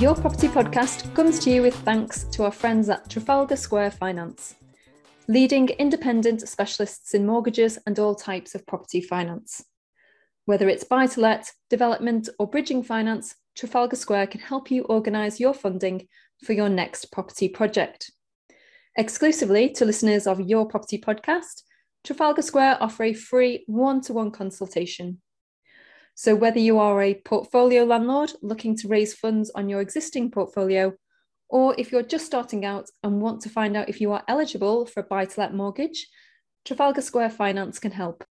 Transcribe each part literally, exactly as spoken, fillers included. Your Property Podcast comes to you with thanks to our friends at Trafalgar Square Finance, leading independent specialists in mortgages and all types of property finance. Whether it's buy-to-let, development or bridging finance, Trafalgar Square can help you organise your funding for your next property project. Exclusively to listeners of Your Property Podcast, Trafalgar Square offer a free one-to-one consultation. So whether you are a portfolio landlord looking to raise funds on your existing portfolio, or if you're just starting out and want to find out if you are eligible for a buy-to-let mortgage, Trafalgar Square Finance can help.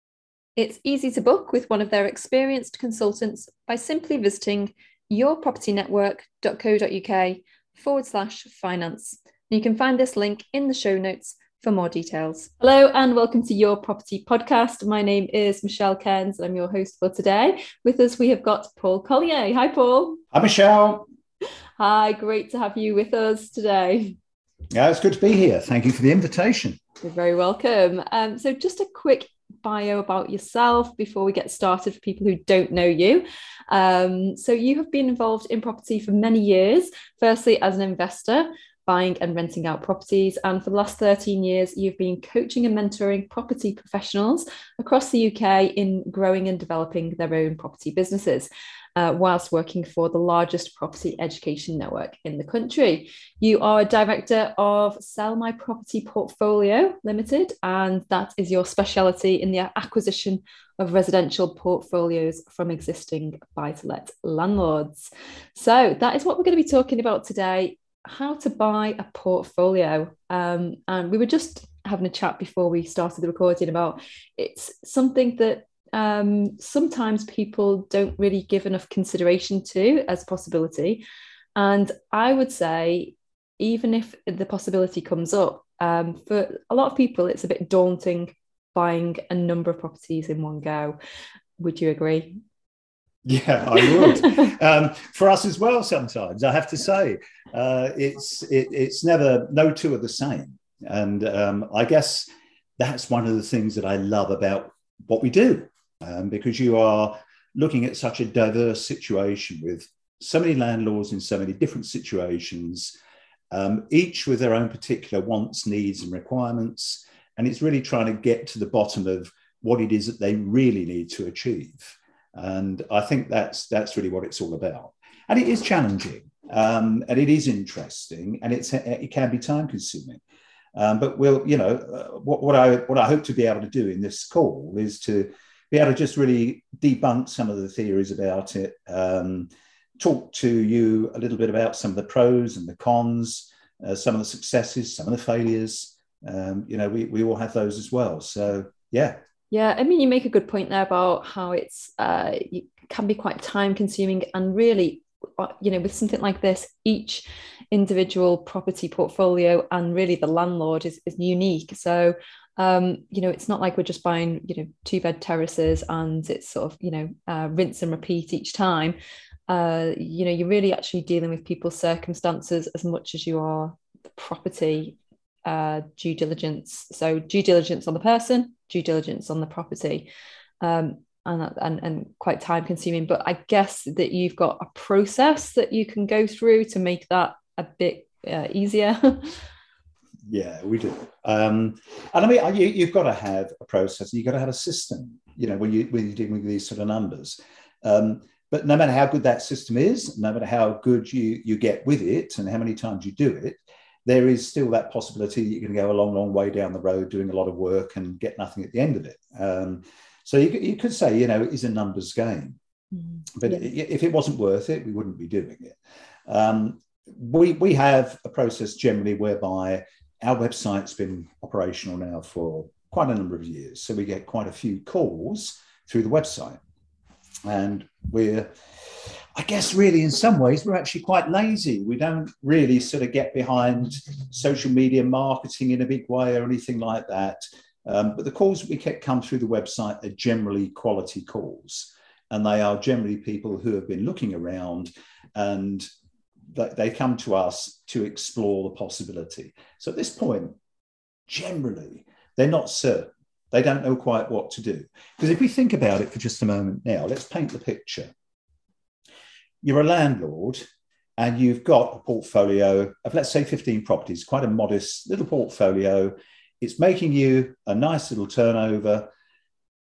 It's easy to book with one of their experienced consultants by simply visiting yourpropertynetwork.co.uk forward slash finance. You can find this link in the show notes for more details. Hello and welcome to Your Property Podcast. My name is Michelle Cairns and I'm your host for today. With us we have got Paul Collier. Hi, Paul. Hi, Michelle. Hi, great to have you with us today. Yeah, it's good to be here. Thank you for the invitation. You're very welcome. Um, so just a quick bio about yourself before we get started for people who don't know you. Um, so you have been involved in property for many years, firstly as an investor, buying and renting out properties. And for the last thirteen years, you've been coaching and mentoring property professionals across the U K in growing and developing their own property businesses, uh, whilst working for the largest property education network in the country. You are a director of Sell My Property Portfolio Limited, and that is your speciality in the acquisition of residential portfolios from existing buy-to-let landlords. So that is what we're going to be talking about today: how to buy a portfolio. Um, and we were just having a chat before we started the recording about it's something that um, sometimes people don't really give enough consideration to as a possibility. And I would say, even if the possibility comes up, um, for a lot of people, it's a bit daunting buying a number of properties in one go. Would you agree? Yeah, I would. um, for us as well, sometimes, I have to say, uh, it's it, it's never, no two are the same. And um, I guess that's one of the things that I love about what we do, um, because you are looking at such a diverse situation with so many landlords in so many different situations, um, each with their own particular wants, needs and requirements. And it's really trying to get to the bottom of what it is that they really need to achieve. And I think that's that's really what it's all about. And it is challenging, um, and it is interesting, and it's it can be time consuming. Um, but we'll, you know, uh, what, what I what I hope to be able to do in this call is to be able to just really debunk some of the theories about it, um, talk to you a little bit about some of the pros and the cons, uh, some of the successes, some of the failures. Um, you know, we we all have those as well. So yeah. Yeah, I mean, you make a good point there about how it's uh, it can be quite time consuming. And really, you know, with something like this, each individual property portfolio and really the landlord is, is unique. So, um, you know, it's not like we're just buying, you know, two bed terraces and it's sort of, you know, uh, rinse and repeat each time. Uh, you know, you're really actually dealing with people's circumstances as much as you are the property uh, due diligence. So due diligence on the person, due diligence on the property, um, and, and, and quite time consuming. But I guess that you've got a process that you can go through to make that a bit uh, easier. Yeah, we do. Um, and I mean, you, you've got to have a process. You've got to have a system, you know, when, you, when you're dealing with these sort of numbers. Um, but no matter how good that system is, no matter how good you, you get with it and how many times you do it, there is still that possibility that you're going to go a long, long way down the road doing a lot of work and get nothing at the end of it. Um, so you, you could say, you know, it is a numbers game. Mm, but yeah. it, if it wasn't worth it, we wouldn't be doing it. Um, we, we have a process generally whereby our website's been operational now for quite a number of years. So we get quite a few calls through the website. And we're... I guess really in some ways we're actually quite lazy. We don't really sort of get behind social media marketing in a big way or anything like that. Um, but the calls we get come through the website are generally quality calls. And they are generally people who have been looking around and th- they come to us to explore the possibility. So at this point, generally, they're not certain. They don't know quite what to do. Because if we think about it for just a moment now, let's paint the picture. You're a landlord and you've got a portfolio of, let's say, fifteen properties, quite a modest little portfolio. It's making you a nice little turnover,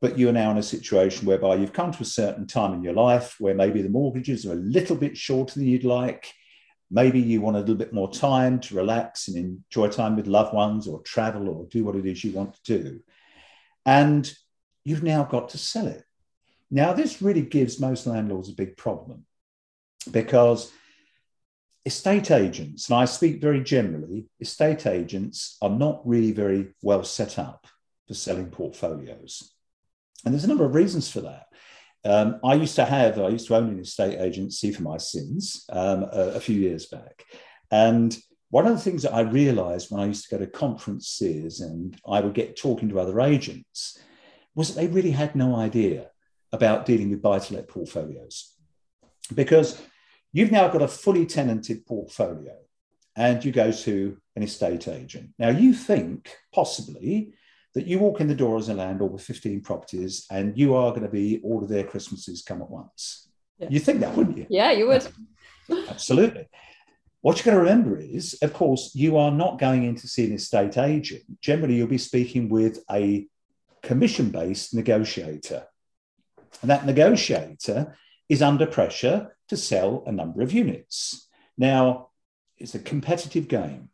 but you are now in a situation whereby you've come to a certain time in your life where maybe the mortgages are a little bit shorter than you'd like. Maybe you want a little bit more time to relax and enjoy time with loved ones or travel or do what it is you want to do. And you've now got to sell it. Now, this really gives most landlords a big problem because estate agents, and I speak very generally, estate agents are not really very well set up for selling portfolios. And there's a number of reasons for that. Um, I used to have, I used to own an estate agency for my sins um, a, a few years back. And one of the things that I realized when I used to go to conferences and I would get talking to other agents was that they really had no idea about dealing with buy-to-let portfolios. Because you've now got a fully tenanted portfolio and you go to an estate agent. Now you think possibly that you walk in the door as a landlord with fifteen properties and you are going to be all of their Christmases come at once. Yeah. You think that, wouldn't you? Yeah, you would. Absolutely. What you're going to remember is, of course, you are not going in to see an estate agent. Generally, you'll be speaking with a commission-based negotiator. And that negotiator is under pressure to sell a number of units. Now, it's a competitive game.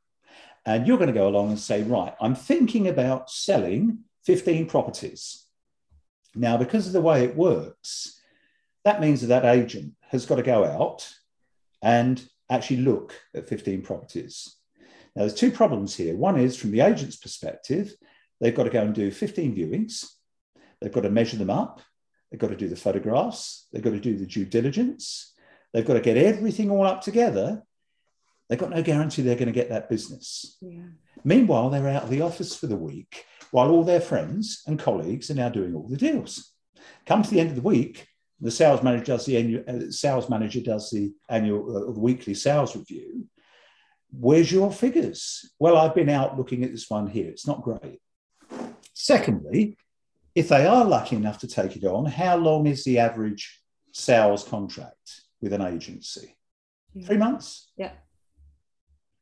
And you're going to go along and say, right, I'm thinking about selling fifteen properties. Now, because of the way it works, that means that that agent has got to go out and actually look at fifteen properties. Now, there's two problems here. One is from the agent's perspective, they've got to go and do fifteen viewings. They've got to measure them up. They've got to do the photographs. They've got to do the due diligence. They've got to get everything all up together. They've got no guarantee they're going to get that business. Yeah. Meanwhile, they're out of the office for the week while all their friends and colleagues are now doing all the deals. Come to the end of the week, the sales manager does the annual, sales manager does the annual uh, weekly sales review. Where's your figures? Well, I've been out looking at this one here. It's not great. Secondly, if they are lucky enough to take it on, how long is the average sales contract with an agency? Yeah. Three months? Yeah.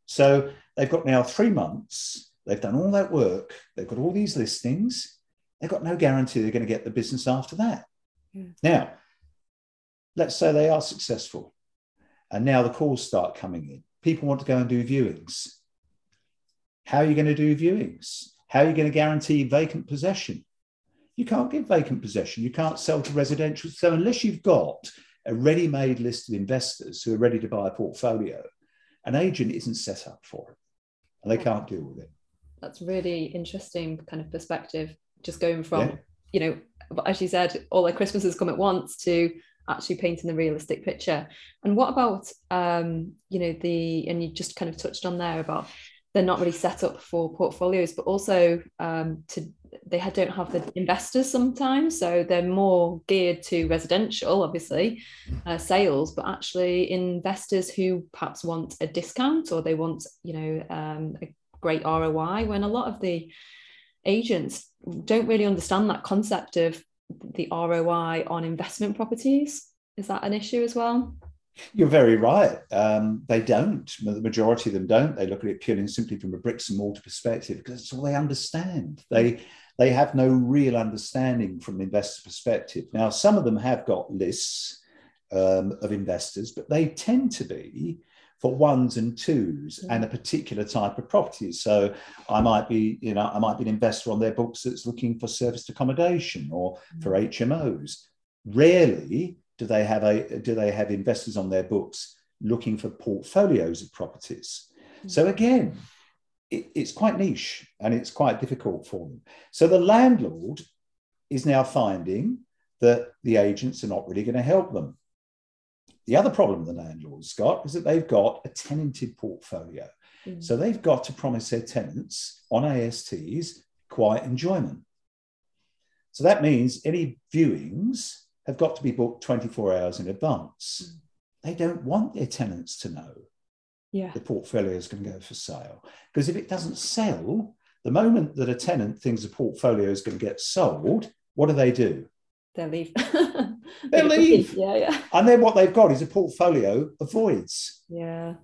So they've got now three months, they've done all that work, they've got all these listings, they've got no guarantee they're going to get the business after that. Yeah. Now, let's say they are successful and now the calls start coming in. People want to go and do viewings. How are you going to do viewings? How are you going to guarantee vacant possession? You can't give vacant possession. You can't sell to residential. So unless you've got a ready-made list of investors who are ready to buy a portfolio, an agent isn't set up for it and they can't deal with it. That's really interesting kind of perspective, just going from, yeah. you know, as you said, all their Christmases come at once to actually painting the realistic picture. And what about, um, you know, the, and you just kind of touched on there about they're not really set up for portfolios, but also um, to they don't have the investors sometimes. So they're more geared to residential, obviously, uh, sales, but actually investors who perhaps want a discount or they want, you know, um, a great R O I, when a lot of the agents don't really understand that concept of the R O I on investment properties. Is that an issue as well? You're very right. Um, they don't. The majority of them don't. They look at it purely and simply from a bricks and mortar perspective because it's all they understand. They they have no real understanding from an investor perspective. Now, some of them have got lists um, of investors, but they tend to be for ones and twos and a particular type of property. So I might be, you know, I might be an investor on their books that's looking for serviced accommodation or for H M Os. Rarely do they have a do they have investors on their books looking for portfolios of properties. Mm-hmm. So again, it, it's quite niche and it's quite difficult for them. So the landlord is now finding that the agents are not really going to help them. The other problem the landlord's got is that they've got a tenanted portfolio. Mm-hmm. So they've got to promise their tenants on A S Ts quiet enjoyment. So that means any viewings have got to be booked twenty-four hours in advance. Mm. They don't want their tenants to know yeah. the portfolio is going to go for sale. Because if it doesn't sell, The moment that a tenant thinks a portfolio is going to get sold, what do they do? They'll leave. They'll leave. Yeah, yeah. And then what they've got is a portfolio of voids. Yeah.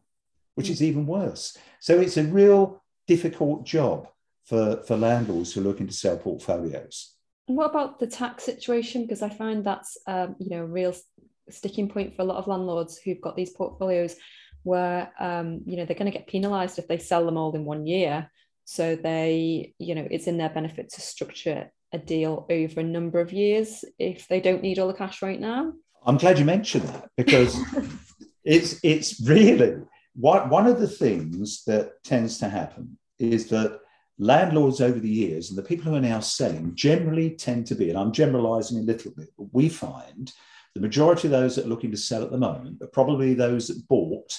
Which is even worse. So it's a real difficult job for, for landlords who are looking to sell portfolios. And what about the tax situation? Because I find that's um, you know, a real sticking point for a lot of landlords who've got these portfolios where um, you know, they're going to get penalised if they sell them all in one year. So they, you know, it's in their benefit to structure a deal over a number of years if they don't need all the cash right now. I'm glad you mentioned that, because it's it's really what, one of the things that tends to happen is that landlords over the years, and the people who are now selling generally tend to be, and I'm generalising a little bit, but we find the majority of those that are looking to sell at the moment are probably those that bought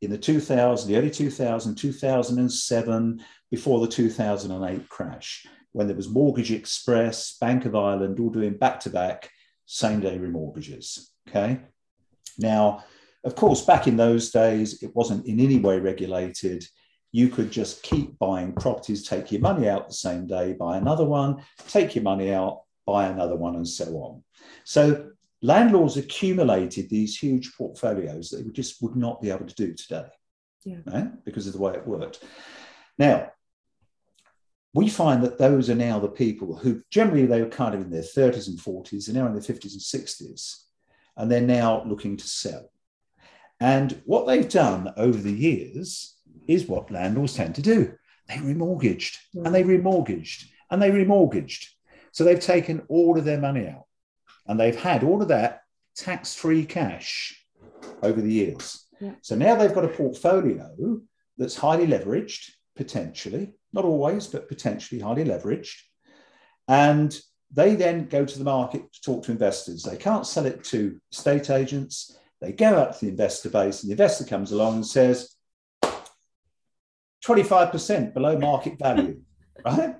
in the two thousand, the early two thousand, two thousand seven, before the two thousand eight crash, when there was Mortgage Express, Bank of Ireland, all doing back-to-back same-day remortgages, okay? Now, of course, back in those days, it wasn't in any way regulated. You could just keep buying properties, take your money out the same day, buy another one, take your money out, buy another one, and so on. So landlords accumulated these huge portfolios that they just would not be able to do today, yeah, right? Because of the way it worked. Now, we find that those are now the people who generally they were kind of in their thirties and forties, and now in their fifties and sixties, and they're now looking to sell. And what they've done over the years is what landlords tend to do. They remortgaged, yeah, and they remortgaged and they remortgaged. So they've taken all of their money out, and they've had all of that tax-free cash over the years. Yeah. So now they've got a portfolio that's highly leveraged, potentially, not always, but potentially highly leveraged. And they then go to the market to talk to investors. They can't sell it to estate agents. They go out to the investor base, and the investor comes along and says, twenty-five percent below market value, right?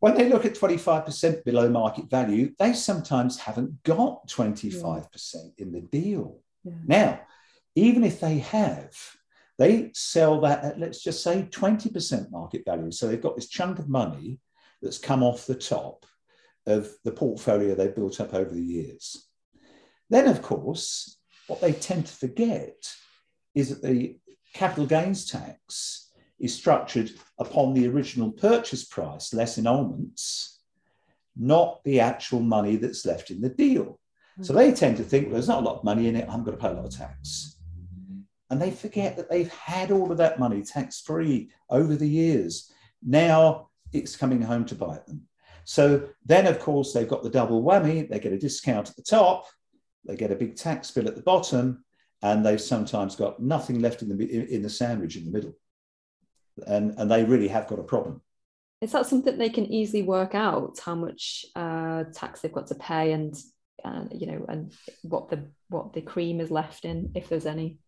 When they look at twenty-five percent below market value, they sometimes haven't got twenty-five percent yeah, in the deal. Yeah. Now, even if they have, they sell that at, let's just say, twenty percent market value. So they've got this chunk of money that's come off the top of the portfolio they've built up over the years. Then, of course, what they tend to forget is that the capital gains tax is structured upon the original purchase price, less annulments, not the actual money that's left in the deal. Mm-hmm. So they tend to think, well, there's not a lot of money in it, I'm going to pay a lot of tax. And they forget that they've had all of that money tax-free over the years. Now it's coming home to bite them. So then, of course, they've got the double whammy. They get a discount at the top. They get a big tax bill at the bottom. And they've sometimes got nothing left in the, in the sandwich in the middle. And, and they really have got a problem. Is that something they can easily work out, how much uh, tax they've got to pay, and uh, you know, and what the, what the cream is left in, if there's any?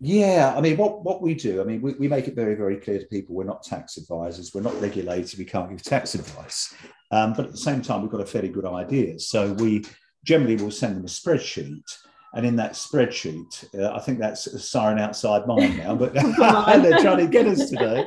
Yeah, I mean, what, what we do, I mean, we, we make it very, very clear to people, we're not tax advisors, we're not regulated, we can't give tax advice. Um, but at the same time, we've got a fairly good idea. So we generally will send them a spreadsheet. And in that spreadsheet, uh, I think that's a siren outside mine now, but they're trying to get us today.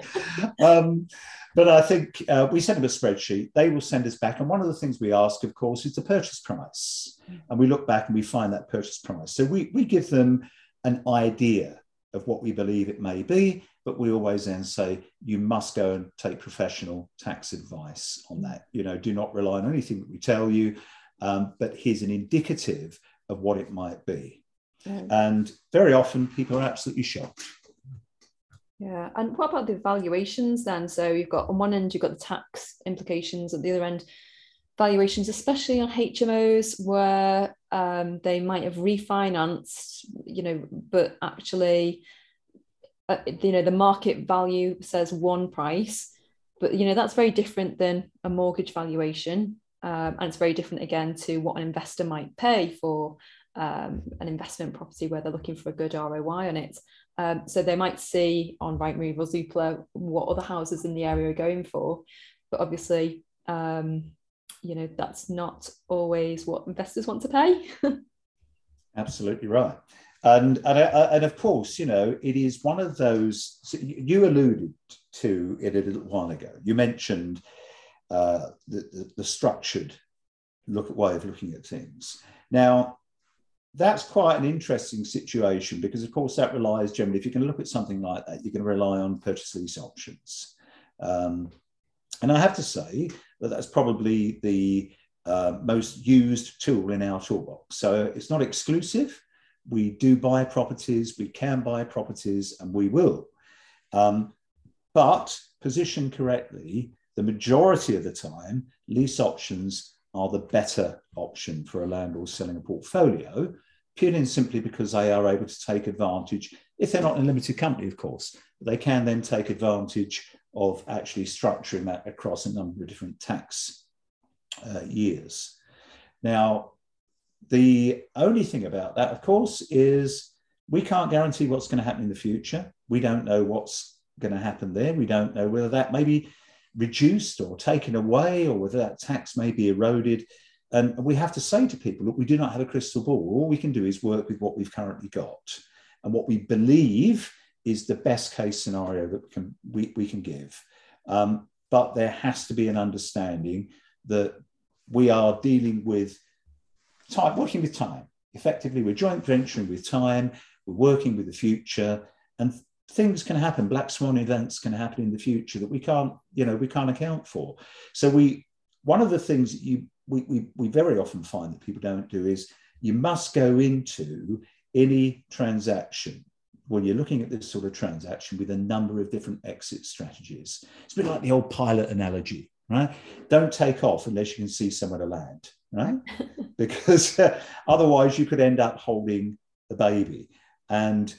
Um, but I think uh, we send them a spreadsheet. They will send us back. And one of the things we ask, of course, is the purchase price. And we look back and we find that purchase price. So we, we give them an idea of what we believe it may be, but we always then say, you must go and take professional tax advice on that. You know, do not rely on anything that we tell you, um, but here's an indicative of what it might be. Um, and very often people are absolutely shocked. Yeah, and what about the valuations then? So you've got, on one end, you've got the tax implications, at the other end, valuations, especially on H M Os, where um, they might have refinanced, you know, but actually, uh, you know, the market value says one price, but, you know, that's very different than a mortgage valuation. Um, and it's very different, again, to what an investor might pay for um, an investment property where they're looking for a good R O I on it. Um, so they might see on Rightmove or Zoopla what other houses in the area are going for, but obviously, um, you know, that's not always what investors want to pay. Absolutely right. And and, I, and of course, you know, it is one of those, so you alluded to it a little while ago. You mentioned uh, the, the, the structured look at way of looking at things. Now, that's quite an interesting situation because, of course, that relies generally, if you can look at something like that, you can rely on purchase lease options. Um, and I have to say that that's probably the uh, most used tool in our toolbox. So it's not exclusive. We do buy properties, we can buy properties, and we will. Um, but positioned correctly, the majority of the time, lease options are the better option for a landlord selling a portfolio, purely and simply because they are able to take advantage, if they're not in a limited company, of course, they can then take advantage of actually structuring that across a number of different tax uh, years. Now, the only thing about that, of course, is we can't guarantee what's going to happen in the future. We don't know what's going to happen there. We don't know whether that may be reduced or taken away or whether that tax may be eroded. And we have to say to people, look, we do not have a crystal ball. All we can do is work with what we've currently got and what we believe is the best case scenario that we can, we, we can give. Um, but there has to be an understanding that we are dealing with time, working with time. Effectively, we're joint venturing with time, we're working with the future, and things can happen. Black swan events can happen in the future that we can't, you know, we can't account for. So we, one of the things that you, we, we, we very often find that people don't do is you must go into any transaction when you're looking at this sort of transaction with a number of different exit strategies. It's a bit like the old pilot analogy, right? Don't take off unless you can see somewhere to land, right? Because uh, otherwise you could end up holding the baby. And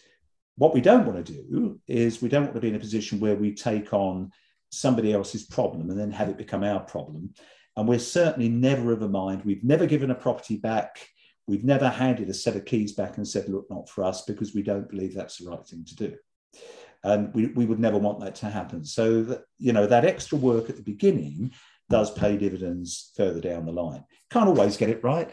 what we don't want to do is we don't want to be in a position where we take on somebody else's problem and then have it become our problem. And we're certainly never of a mind. We've never given a property back. We've never handed a set of keys back and said, look, not for us, because we don't believe that's the right thing to do. And we, we would never want that to happen. So, that, you know, that extra work at the beginning does pay dividends further down the line. Can't always get it right.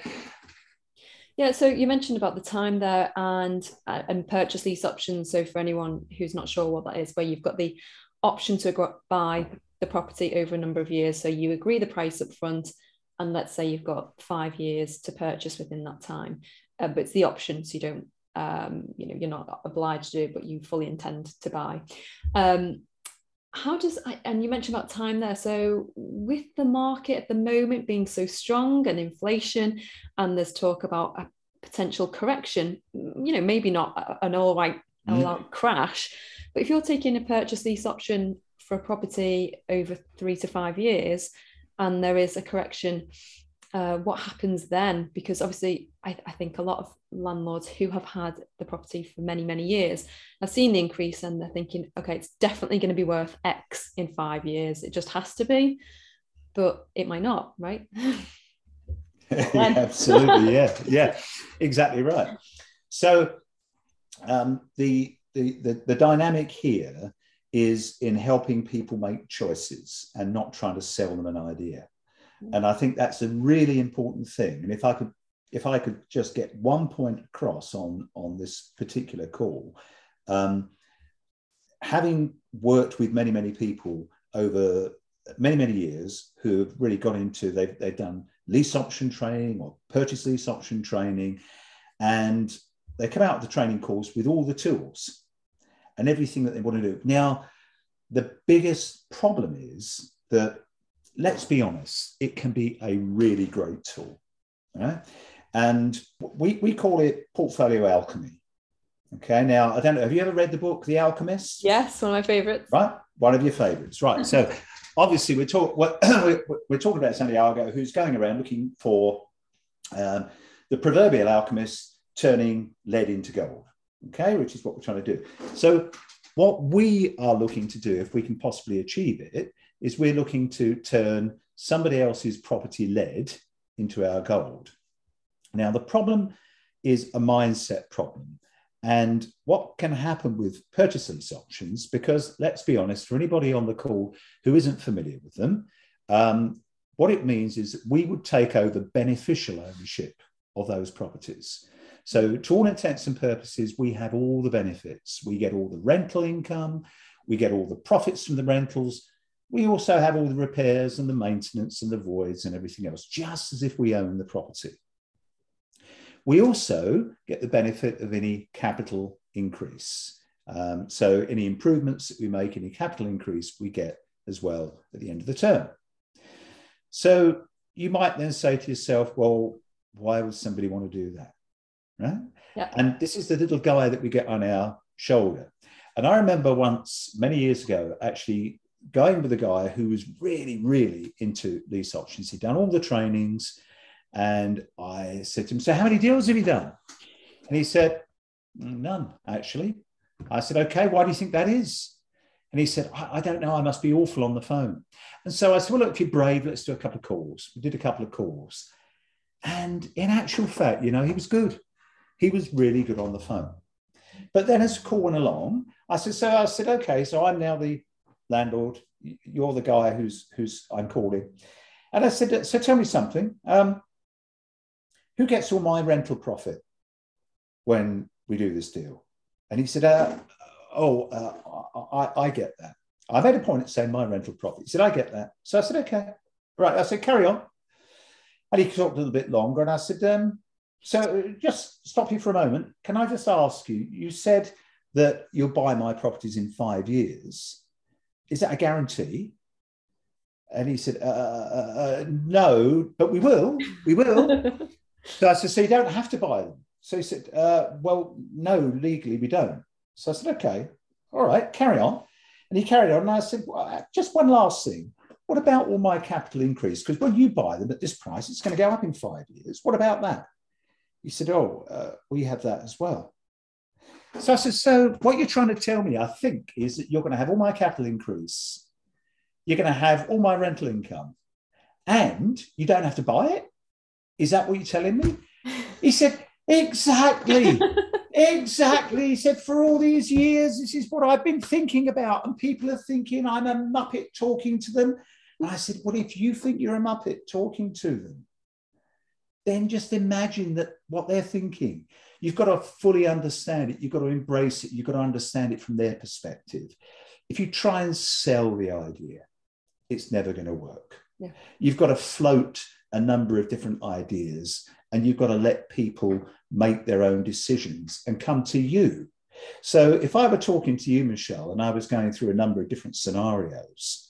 Yeah, so you mentioned about the time there and and purchase lease options. So for anyone who's not sure what that is, where you've got the option to buy the property over a number of years. So you agree the price up front, and let's say you've got five years to purchase within that time. Uh, but it's the option, so you don't, um, you know, you're not obliged to do it, but you fully intend to buy. Um, How does, and you mentioned about time there, so with the market at the moment being so strong and inflation, and there's talk about a potential correction, you know, maybe not an all right all out crash, but if you're taking a purchase lease option for a property over three to five years and there is a correction, uh, what happens then? Because obviously I, I think a lot of landlords who have had the property for many, many years have seen the increase and they're thinking, okay, it's definitely going to be worth X in five years. It just has to be, but it might not, right? Absolutely, yeah, yeah, exactly right. So um, the, the, the, the dynamic here is in helping people make choices and not trying to sell them an idea. And I think that's a really important thing. And if I could, if I could just get one point across on, on this particular call, um, having worked with many, many people over many, many years who have really got into, they've, they've done lease option training or purchase lease option training, and they come out of the training course with all the tools and everything that they want to do. Now, the biggest problem is that, let's be honest, it can be a really great tool. Right? And we, we call it Portfolio Alchemy. Okay, now, I don't know, have you ever read the book, The Alchemist? Yes, one of my favourites. Right, one of your favourites, right. So obviously we're, talk, we're, we're talking about Santiago, who's going around looking for um, the proverbial alchemist turning lead into gold, okay, which is what we're trying to do. So what we are looking to do, if we can possibly achieve it, is we're looking to turn somebody else's property lead into our gold. Now, the problem is a mindset problem. And what can happen with purchase lease options, because let's be honest, for anybody on the call who isn't familiar with them, um, what it means is that we would take over beneficial ownership of those properties. So to all intents and purposes, we have all the benefits. We get all the rental income, we get all the profits from the rentals. We also have all the repairs and the maintenance and the voids and everything else, just as if we own the property. We also get the benefit of any capital increase. Um, so any improvements that we make, any capital increase we get as well at the end of the term. So you might then say to yourself, well, why would somebody want to do that? Right? Yeah. And this is the little guy that we get on our shoulder. And I remember once, many years ago, actually going with a guy who was really, really into lease options. He'd done all the trainings. And I said to him, so how many deals have you done? And he said, none, actually. I said, okay, why do you think that is? And he said, I, I don't know, I must be awful on the phone. And so I said, well, look, if you're brave, let's do a couple of calls. We did a couple of calls. And in actual fact, you know, he was good. He was really good on the phone. But then as the call went along, I said, so I said, okay, so I'm now the landlord. You're the guy who's, who's I'm calling. And I said, so tell me something. Um, Who gets all my rental profit when we do this deal? And he said, uh, oh, uh, I, I get that. I made a point at saying my rental profit. He said, I get that. So I said, okay. Right, I said, carry on. And he talked a little bit longer. And I said, um, so just stop you for a moment. Can I just ask you, you said that you'll buy my properties in five years. Is that a guarantee? And he said, uh, uh, uh, no, but we will, we will. So I said, so you don't have to buy them. So he said, uh, well, no, legally we don't. So I said, okay, all right, carry on. And he carried on. And I said, well, just one last thing. What about all my capital increase? Because when you buy them at this price, it's going to go up in five years. What about that? He said, oh, uh, we have that as well. So I said, so what you're trying to tell me, I think, is that you're going to have all my capital increase. You're going to have all my rental income. And you don't have to buy it. Is that what you're telling me? He said, exactly, exactly. He said, for all these years, this is what I've been thinking about. And people are thinking I'm a muppet talking to them. And I said, well, if you think you're a muppet talking to them, then just imagine that what they're thinking. You've got to fully understand it. You've got to embrace it. You've got to understand it from their perspective. If you try and sell the idea, it's never going to work. Yeah. You've got to float a number of different ideas, and you've got to let people make their own decisions and come to you. So if I were talking to you, Michelle, and I was going through a number of different scenarios,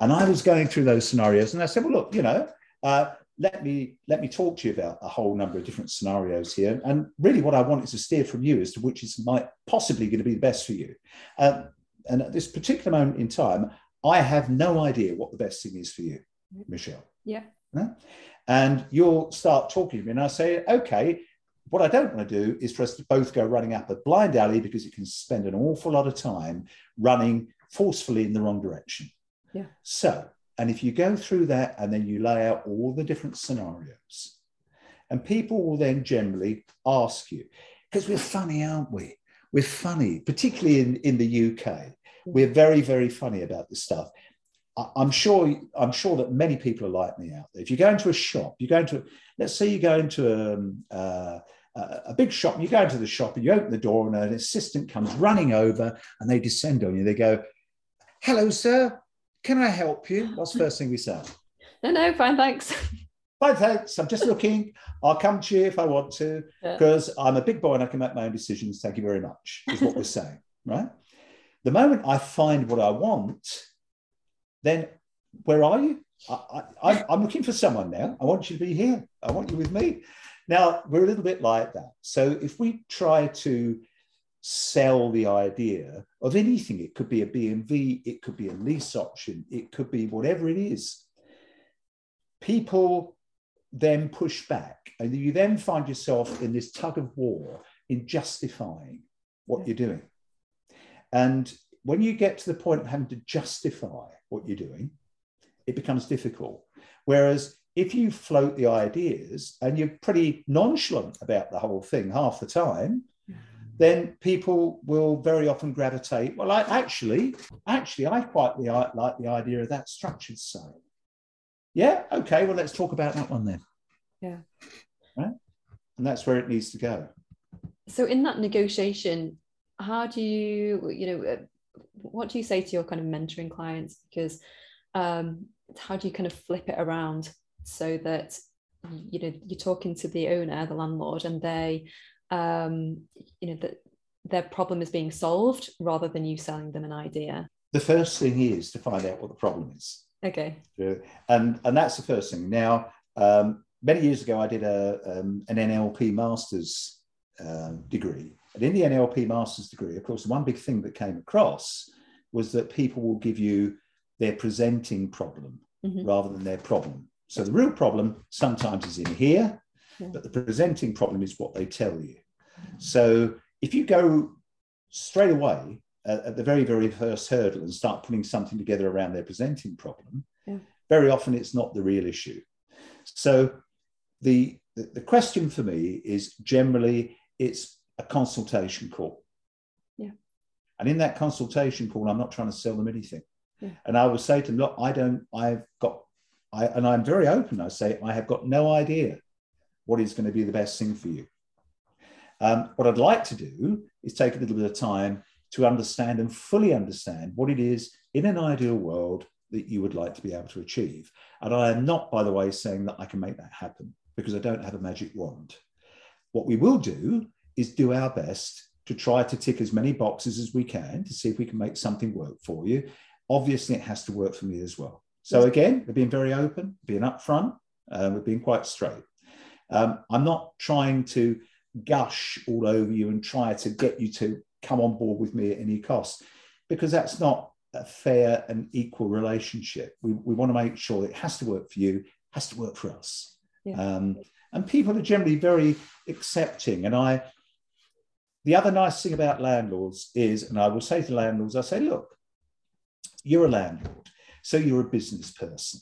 and I was going through those scenarios, and I said, well, look, you know, uh, let me let me talk to you about a whole number of different scenarios here. And really what I want is to steer from you as to which is might possibly going to be the best for you. Uh, and at this particular moment in time, I have no idea what the best thing is for you, Michelle. Yeah. And you'll start talking to me and I say, okay, what I don't want to do is for us to both go running up a blind alley, because you can spend an awful lot of time running forcefully in the wrong direction. Yeah. So, and if you go through that and then you lay out all the different scenarios, and people will then generally ask you, because we're funny, aren't we? We're funny, particularly in, in the U K. We're very, very funny about this stuff. I'm sure, I'm sure that many people are like me out there. If you go into a shop, you go into, let's say you go into a, a, a big shop, and you go into the shop and you open the door and an assistant comes running over and they descend on you. They go, hello, sir, can I help you? What's the first thing we say? No, no, fine, thanks. Fine, thanks. I'm just looking. I'll come to you if I want to, because yeah. I'm a big boy and I can make my own decisions. Thank you very much, is what we're saying, right? The moment I find what I want, then where are you? I, I, I'm looking for someone now. I want you to be here. I want you with me. Now, we're a little bit like that. So if we try to sell the idea of anything, it could be a B and V, it could be a lease option, it could be whatever it is, people then push back. And you then find yourself in this tug of war in justifying what you're doing. And when you get to the point of having to justify what you're doing, it becomes difficult. Whereas if you float the ideas and you're pretty nonchalant about the whole thing half the time, then people will very often gravitate, well, I actually, actually, I quite like the idea of that structured sale. Yeah, okay, well, let's talk about that one then. Yeah. Right? And that's where it needs to go. So in that negotiation, how do you, you know, what do you say to your kind of mentoring clients? Because um, how do you kind of flip it around so that, you know, you're talking to the owner, the landlord, and they, um, you know, that their problem is being solved rather than you selling them an idea? The first thing is to find out what the problem is. Okay. And and that's the first thing. Now, um, many years ago, I did a um, an N L P master's um, degree. And in the N L P master's degree, of course, the one big thing that came across was that people will give you their presenting problem mm-hmm. rather than their problem. So the real problem sometimes is in here, yeah. but the presenting problem is what they tell you. So if you go straight away uh, at the very, very first hurdle and start putting something together around their presenting problem, yeah. very often it's not the real issue. So the, the, the question for me is generally it's a consultation call. Yeah. And in that consultation call, I'm not trying to sell them anything. Yeah. And I will say to them, look, I don't, I've got, I, and I'm very open, I say, I have got no idea what is going to be the best thing for you. Um, what I'd like to do is take a little bit of time to understand and fully understand what it is in an ideal world that you would like to be able to achieve. And I am not, by the way, saying that I can make that happen because I don't have a magic wand. What we will do is do our best to try to tick as many boxes as we can to see if we can make something work for you. Obviously, it has to work for me as well. So again, we're being very open, being upfront, uh, we're being quite straight. Um, I'm not trying to gush all over you and try to get you to come on board with me at any cost, because that's not a fair and equal relationship. We, we want to make sure it has to work for you, has to work for us. Yeah. Um, and people are generally very accepting. And I, the other nice thing about landlords is, and I will say to landlords, I say, look, you're a landlord. So you're a business person.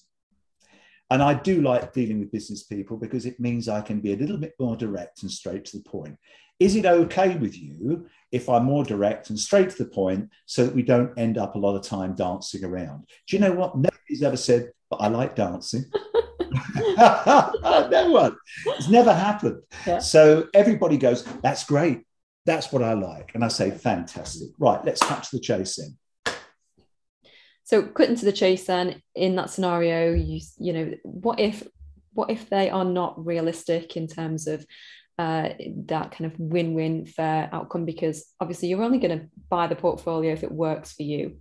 And I do like dealing with business people because it means I can be a little bit more direct and straight to the point. Is it okay with you if I'm more direct and straight to the point so that we don't end up a lot of time dancing around? Do you know what? Nobody's ever said, but I like dancing. No one. It's never happened. Yeah. So everybody goes, that's great. That's what I like. And I say, fantastic. Right, let's touch the chase then. So cutting to the chase then, in that scenario, you you know, what if what if they are not realistic in terms of uh, that kind of win-win fair outcome? Because obviously you're only going to buy the portfolio if it works for you.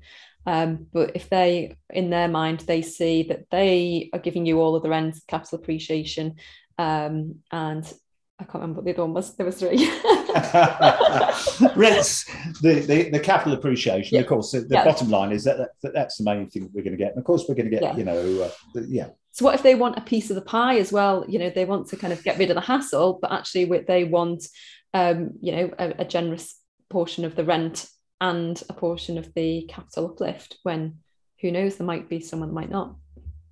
Um, but if they, in their mind, they see that they are giving you all of the rent, capital appreciation, um, and I can't remember what the other one was. There was three. Rents, the, the, the capital appreciation. Yeah. Of course, the, the yeah. bottom line is that, that that's the main thing that we're going to get. And of course, we're going to get, yeah. you know, uh, the, yeah. So what if they want a piece of the pie as well? You know, they want to kind of get rid of the hassle, but actually they want, um, you know, a, a generous portion of the rent and a portion of the capital uplift when, who knows, there might be someone that might not.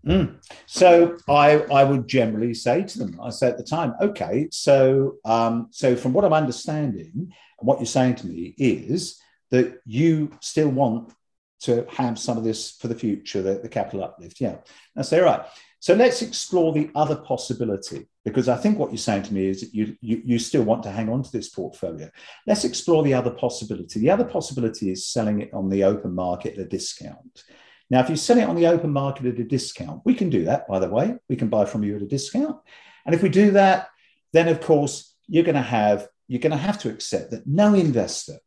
Mm. So I, I would generally say to them, I say at the time, okay, so um, so from what I'm understanding and what you're saying to me is that you still want to have some of this for the future, the, the capital uplift. Yeah. And I say, all right, so let's explore the other possibility, because I think what you're saying to me is that you, you, you still want to hang on to this portfolio. Let's explore the other possibility. The other possibility is selling it on the open market at a discount. Now, if you sell it on the open market at a discount, we can do that, by the way. We can buy from you at a discount. And if we do that, then, of course, you're going to have you're going to have to accept that no investor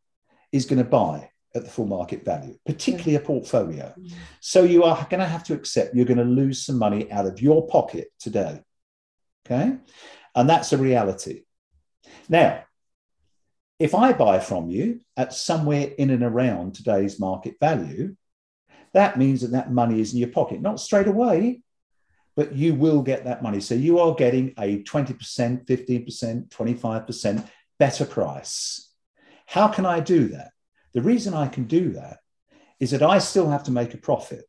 is going to buy at the full market value, particularly a portfolio. So you are going to have to accept you're going to lose some money out of your pocket today. Okay? And that's a reality. Now, if I buy from you at somewhere in and around today's market value, that means that that money is in your pocket, not straight away, but you will get that money. So you are getting a twenty percent, fifteen percent, twenty-five percent better price. How can I do that? The reason I can do that is that I still have to make a profit,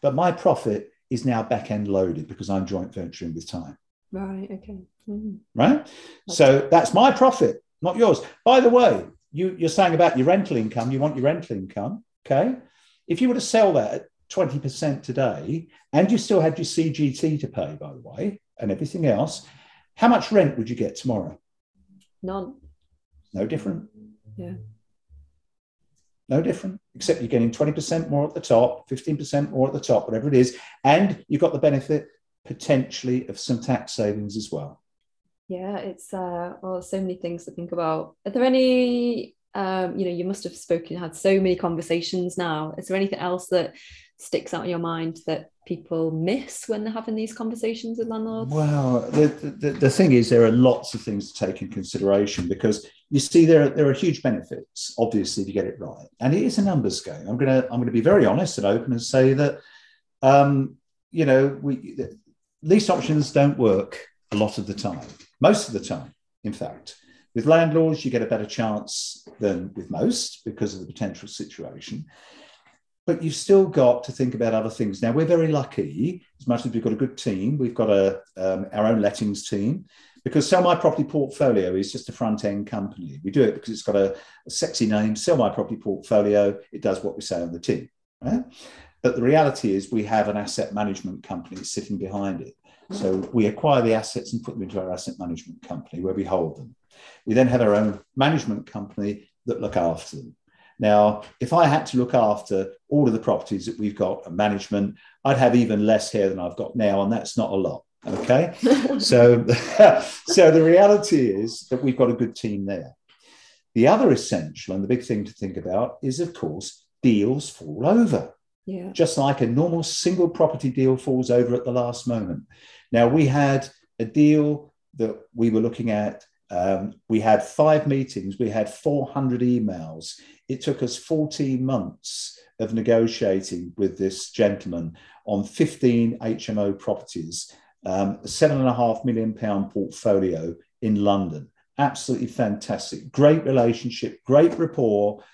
but my profit is now back-end loaded because I'm joint venturing with time. Right, okay. Mm-hmm. Right? That's so that's my profit, not yours. By the way, you, you're saying about your rental income, you want your rental income, okay? If you were to sell that at twenty percent today, and you still had your C G T to pay, by the way, and everything else, how much rent would you get tomorrow? None. No different. Yeah. No different, except you're getting twenty percent more at the top, fifteen percent more at the top, whatever it is. And you've got the benefit potentially of some tax savings as well. Yeah, it's uh, well, so many things to think about. Are there any, um, you know, you must have spoken, had so many conversations now. Is there anything else that sticks out in your mind that people miss when they're having these conversations with landlords? Well, the, the, the thing is, there are lots of things to take in consideration, because you see, there are, there are huge benefits, obviously, if you get it right. And it is a numbers game. I'm going to I'm going to be very honest and open and say that, um, you know, we lease options don't work a lot of the time. Most of the time, in fact. With landlords, you get a better chance than with most because of the potential situation. But you've still got to think about other things. Now, we're very lucky, as much as we've got a good team, we've got a, um, our own lettings team, because Sell My Property Portfolio is just a front-end company. We do it because it's got a, a sexy name, Sell My Property Portfolio. It does what we say on the tin. Right? But the reality is we have an asset management company sitting behind it. So we acquire the assets and put them into our asset management company where we hold them. We then have our own management company that look after them. Now, if I had to look after all of the properties that we've got and management, I'd have even less hair than I've got now, and that's not a lot, okay? so, so the reality is that we've got a good team there. The other essential and the big thing to think about is, of course, deals fall over. Yeah. Just like a normal single property deal falls over at the last moment. Now, we had a deal that we were looking at. Um, we had five meetings. We had four hundred emails. It took us fourteen months of negotiating with this gentleman on fifteen H M O properties, um, a seven and a half million pound portfolio in London. Absolutely fantastic. Great relationship, great rapport,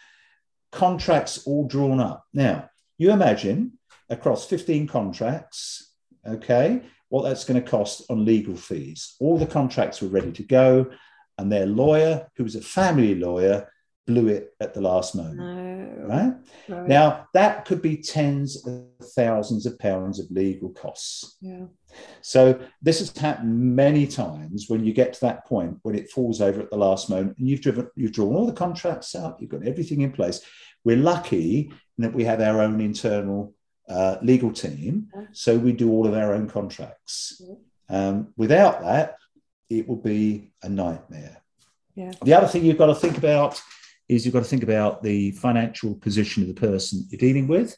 contracts all drawn up. Now, you imagine across fifteen contracts, okay, what that's going to cost on legal fees. All the contracts were ready to go, and their lawyer, who was a family lawyer, blew it at the last moment. No. Right? No. Now, that could be tens of thousands of pounds of legal costs. Yeah. So this has happened many times when you get to that point when it falls over at the last moment, and you've driven, you've drawn all the contracts up, you've got everything in place. We're lucky in that we have our own internal uh, legal team, so we do all of our own contracts. Um, without that, it would be a nightmare. Yeah. The other thing you've got to think about is you've got to think about the financial position of the person you're dealing with.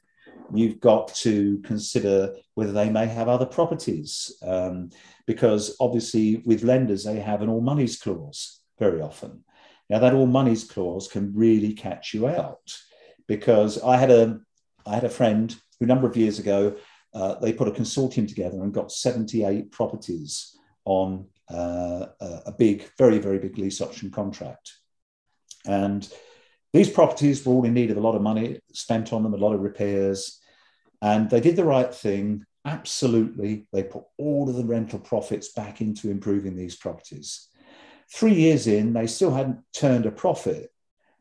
You've got to consider whether they may have other properties, um, because obviously with lenders, they have an all monies clause very often. Now, that all monies clause can really catch you out, because I had a I had a friend who a number of years ago, uh, they put a consortium together and got seventy-eight properties on uh, a big, very, very big lease option contract. And these properties were all in need of a lot of money spent on them, a lot of repairs. And they did the right thing. Absolutely. They put all of the rental profits back into improving these properties. Three years in, they still hadn't turned a profit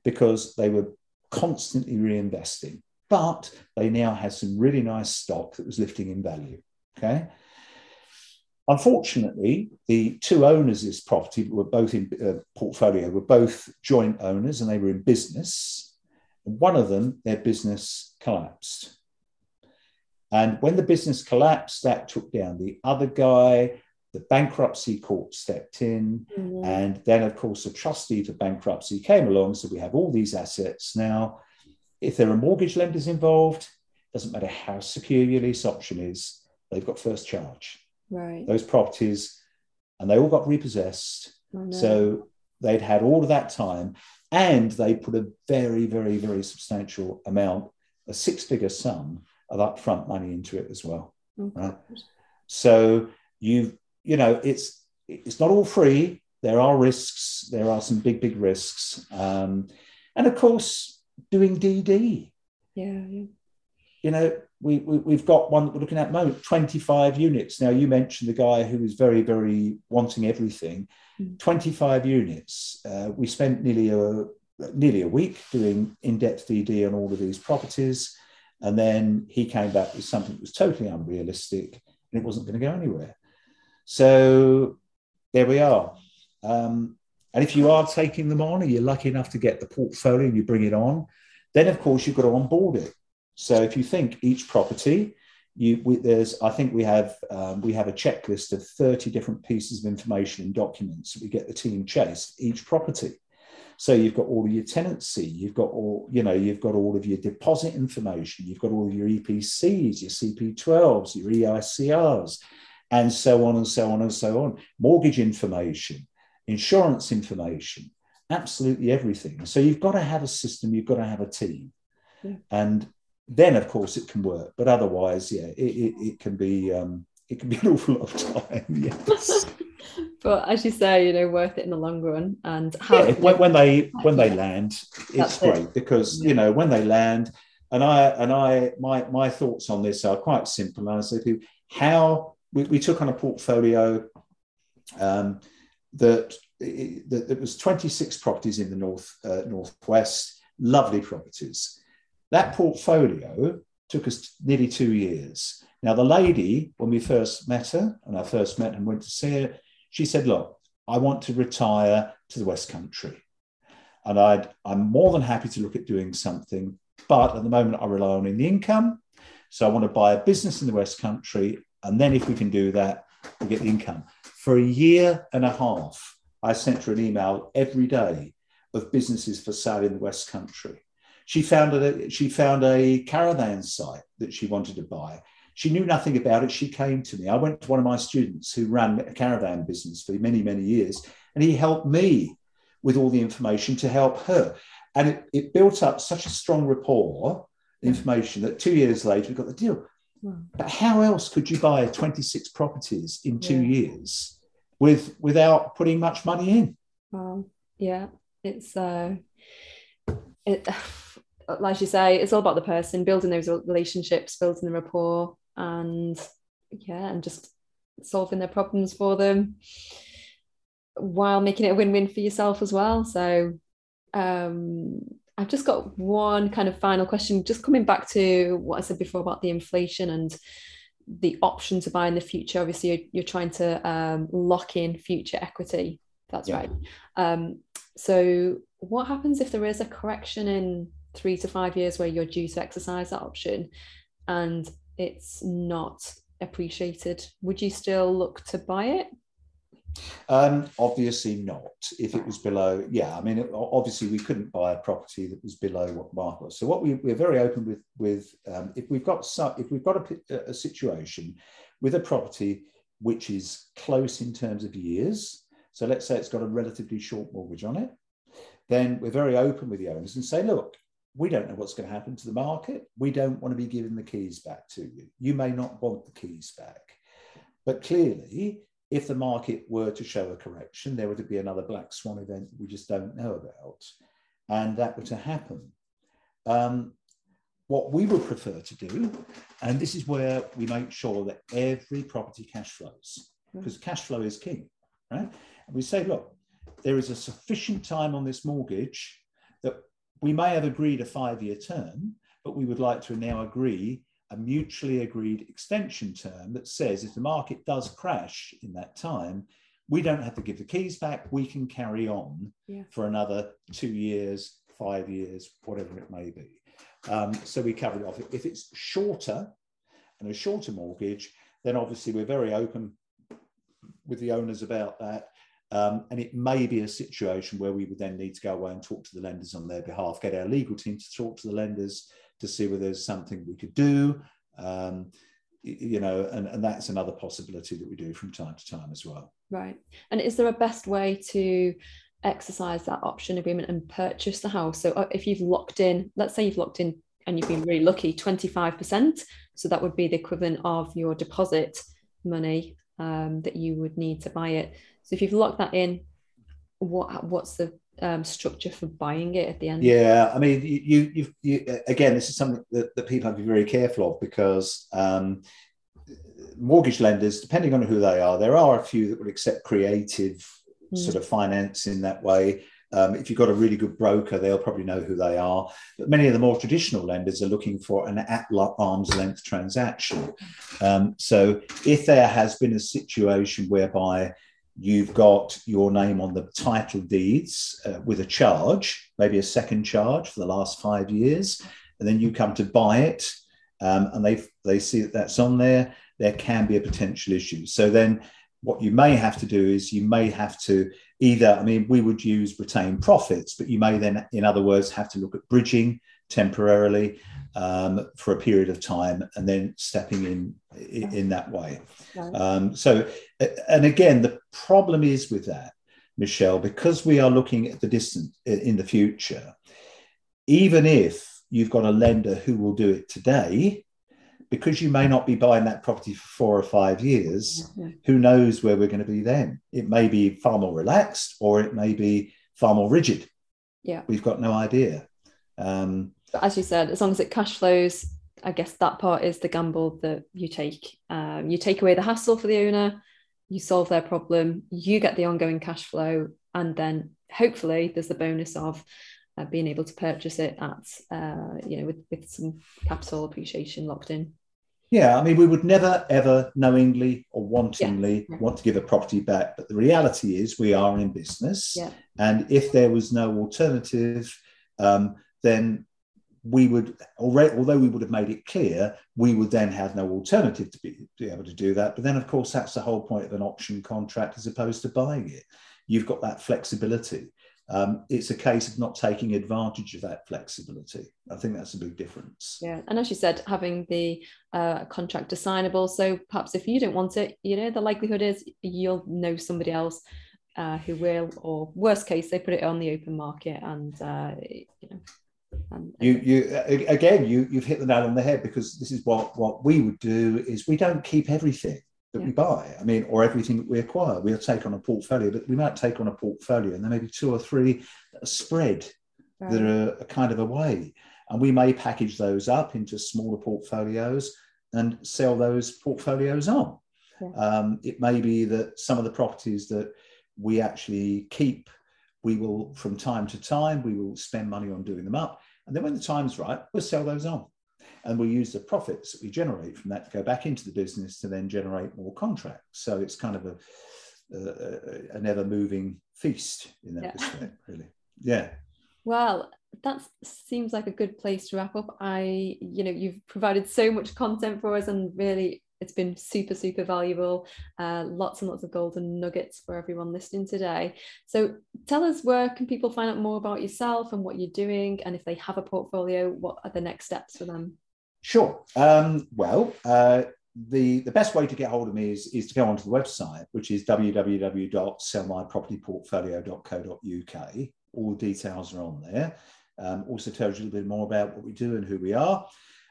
because they were constantly reinvesting, but they now had some really nice stock that was lifting in value. Okay. Unfortunately, the two owners of this property were both in uh, portfolio, were both joint owners, and they were in business. One of them, their business collapsed. And when the business collapsed, that took down the other guy. The bankruptcy court stepped in, mm-hmm. and then, of course, a trustee for bankruptcy came along, so we have all these assets now. If there are mortgage lenders involved, doesn't matter how secure your lease option is, they've got first charge. Right. Those properties, and they all got repossessed. Oh, no. So they'd had all of that time, and they put a very, very, very substantial amount, a six-figure sum of upfront money into it as well. Oh, right. God. So you've You know, it's it's not all free. There are risks. There are some big, big risks. Um, and, of course, doing D D. Yeah, yeah. You know, we, we, we've got one that we're looking at at the moment, twenty-five units. Now, you mentioned the guy who was very, very wanting everything. Mm. twenty-five units. Uh, we spent nearly a, nearly a week doing in-depth D D on all of these properties. And then he came back with something that was totally unrealistic, and it wasn't going to go anywhere. So there we are. Um, And if you are taking them on and you're lucky enough to get the portfolio and you bring it on, then, of course, you've got to onboard it. So if you think each property, you, we, there's, I think we have um, we have a checklist of thirty different pieces of information and documents that we get the team chased each property. So you've got all of your tenancy, you've got all, you know, you've got all of your deposit information, you've got all of your E P Cs, your C P twelves, your E I C Rs, and so on and so on and so on. Mortgage information, insurance information, absolutely everything. So you've got to have a system, you've got to have a team. Yeah. And then, of course, it can work. But otherwise, yeah, it, it, it can be um, it can be an awful lot of time. Yes. But as you say, you know, worth it in the long run. And how yeah, when, when they when they land, it's great it. because yeah. you know when they land. And I and I my my thoughts on this are quite simple. And I say, people, how we, we took on a portfolio um, that that it was twenty-six properties in the north uh, northwest, lovely properties. That portfolio took us nearly two years. Now, the lady, when we first met her, and I first met and went to see her, she said, look, I want to retire to the West Country. And I'd, I'm more than happy to look at doing something, but at the moment I rely on the income. So I want to buy a business in the West Country. And then if we can do that, we'll get the income. For a year and a half, I sent her an email every day of businesses for sale in the West Country. She found a, she found a caravan site that she wanted to buy. She knew nothing about it. She came to me. I went to one of my students who ran a caravan business for many, many years, and he helped me with all the information to help her. And it, it built up such a strong rapport, information, that two years later, we got the deal. Wow. But how else could you buy twenty-six properties in two yeah. years with without putting much money in? Wow. Yeah, it's... Uh, it, like you say, it's all about the person, building those relationships, building the rapport, and yeah, and just solving their problems for them while making it a win-win for yourself as well. So um, I've just got one kind of final question, just coming back to what I said before about the inflation and the option to buy in the future. Obviously, you're, you're trying to um, lock in future equity. That's yeah. right. Um, so what happens if there is a correction in three to five years where you're due to exercise that option and it's not appreciated? Would you still look to buy it? Um, obviously not. If it was below, yeah, I mean, it, obviously we couldn't buy a property that was below what market was. So what we, we're very open with, with um, if we've got some, if we've got a, a situation with a property which is close in terms of years, so let's say it's got a relatively short mortgage on it, then we're very open with the owners and say, look, we don't know what's going to happen to the market. We don't want to be giving the keys back to you. You may not want the keys back. But clearly, if the market were to show a correction, there would be another black swan event that we just don't know about, and that were to happen. Um, what we would prefer to do, and this is where we make sure that every property cash flows, because cash flow is king, right? And we say, look, there is a sufficient time on this mortgage that we may have agreed a five-year term, but we would like to now agree a mutually agreed extension term that says if the market does crash in that time, we don't have to give the keys back. We can carry on yeah. for another two years, five years, whatever it may be. Um, so we cover it off. If it's shorter and a shorter mortgage, then obviously we're very open with the owners about that. Um, and it may be a situation where we would then need to go away and talk to the lenders on their behalf, get our legal team to talk to the lenders to see whether there's something we could do, um, you know, and, and that's another possibility that we do from time to time as well. Right. And is there a best way to exercise that option agreement and purchase the house? So if you've locked in, let's say you've locked in and you've been really lucky, twenty-five percent. So that would be the equivalent of your deposit money um, that you would need to buy it. So if you've locked that in, what what's the um, structure for buying it at the end? Yeah, I mean, you you, you again, this is something that, that people have to be very careful of, because um, mortgage lenders, depending on who they are, there are a few that would accept creative mm. sort of finance in that way. Um, if you've got a really good broker, they'll probably know who they are. But many of the more traditional lenders are looking for an at arm's length transaction. Um, so if there has been a situation whereby You've got your name on the title deeds uh, with a charge, maybe a second charge for the last five years. And then you come to buy it um, and they they see that that's on there. There can be a potential issue. So then what you may have to do is you may have to either, I mean, we would use retained profits, but you may then, in other words, have to look at bridging temporarily um, for a period of time and then stepping in in, in that way. Nice. Um, so, and again, the problem is with that, Michelle, because we are looking at the distance in the future, even if you've got a lender who will do it today, because you may not be buying that property for four or five years, mm-hmm. who knows where we're going to be then? It may be far more relaxed or it may be far more rigid. Yeah. We've got no idea. Um, but as you said, as long as it cash flows, I guess that part is the gamble that you take. Um, you take away the hassle for the owner, you solve their problem, you get the ongoing cash flow, and then hopefully there's the bonus of uh, being able to purchase it at, uh, you know, with, with some capital appreciation locked in. Yeah, I mean, we would never, ever knowingly or wantingly yeah. want to give a property back, but the reality is we are in business, yeah. and if there was no alternative, um, then we would, although we would have made it clear, we would then have no alternative to be, to be able to do that. But then, of course, that's the whole point of an option contract as opposed to buying it. You've got that flexibility. Um, it's a case of not taking advantage of that flexibility. I think that's a big difference. Yeah, and as you said, having the uh, contract assignable. So perhaps if you don't want it, you know, the likelihood is you'll know somebody else uh, who will, or worst case, they put it on the open market and, uh, you know, Um, you you again you you've hit the nail on the head, because this is what what we would do is we don't keep everything that yeah. we buy, I mean, or everything that we acquire. We'll take on a portfolio, but we might take on a portfolio and there may be two or three that are spread right. that are a kind of away, and we may package those up into smaller portfolios and sell those portfolios on. yeah. Um, it may be that some of the properties that we actually keep, we will, from time to time, we will spend money on doing them up. And then when the time's right, we'll sell those on. And we'll use the profits that we generate from that to go back into the business to then generate more contracts. So it's kind of a, a, a never-moving feast in that yeah. respect, really. Yeah. Well, that seems like a good place to wrap up. I, you know, you've provided so much content for us, and really, it's been super, super valuable. Uh, lots and lots of golden nuggets for everyone listening today. So tell us, where can people find out more about yourself and what you're doing? And if they have a portfolio, what are the next steps for them? Sure. Um, well, uh, the, the best way to get hold of me is, is to go onto the website, which is w w w dot sell my property portfolio dot co dot u k. All the details are on there. Um, also tells you a little bit more about what we do and who we are.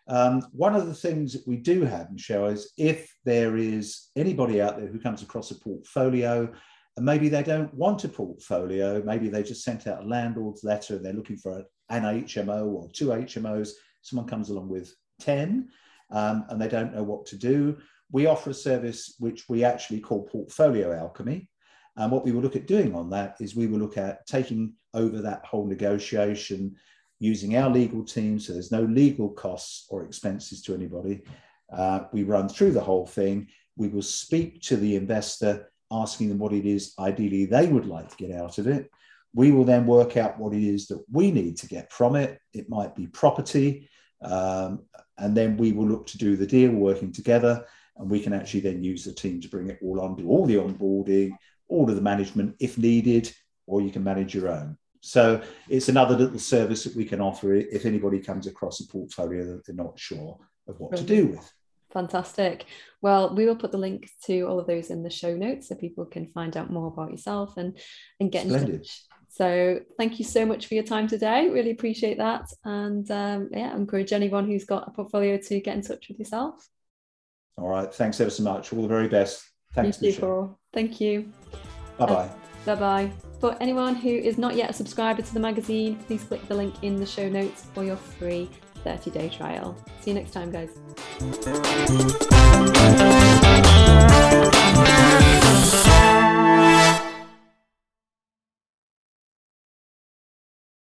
Um, one of the things that we do have, Michelle, is if there is anybody out there who comes across a portfolio and maybe they don't want a portfolio, maybe they just sent out a landlord's letter and they're looking for an H M O or two H M Os, someone comes along with ten um, and they don't know what to do, we offer a service which we actually call Portfolio Alchemy. And what we will look at doing on that is we will look at taking over that whole negotiation using our legal team, so there's no legal costs or expenses to anybody. Uh, we run through the whole thing. We will speak to the investor, asking them what it is ideally they would like to get out of it. We will then work out what it is that we need to get from it. It might be property, um, and then we will look to do the deal working together, and we can actually then use the team to bring it all on, do all the onboarding, all of the management if needed, or you can manage your own. So it's another little service that we can offer if anybody comes across a portfolio that they're not sure of what Brilliant. To do with. Fantastic. Well, we will put the link to all of those in the show notes so people can find out more about yourself and, and get Splendid. In touch. So thank you so much for your time today. Really appreciate that. And um, yeah, encourage anyone who's got a portfolio to get in touch with yourself. All right. Thanks ever so much. All the very best. Thanks, you too, Paul. Thank you. Bye-bye. Um, bye-bye. For anyone who is not yet a subscriber to the magazine, please click the link in the show notes for your free thirty-day trial. See you next time, guys.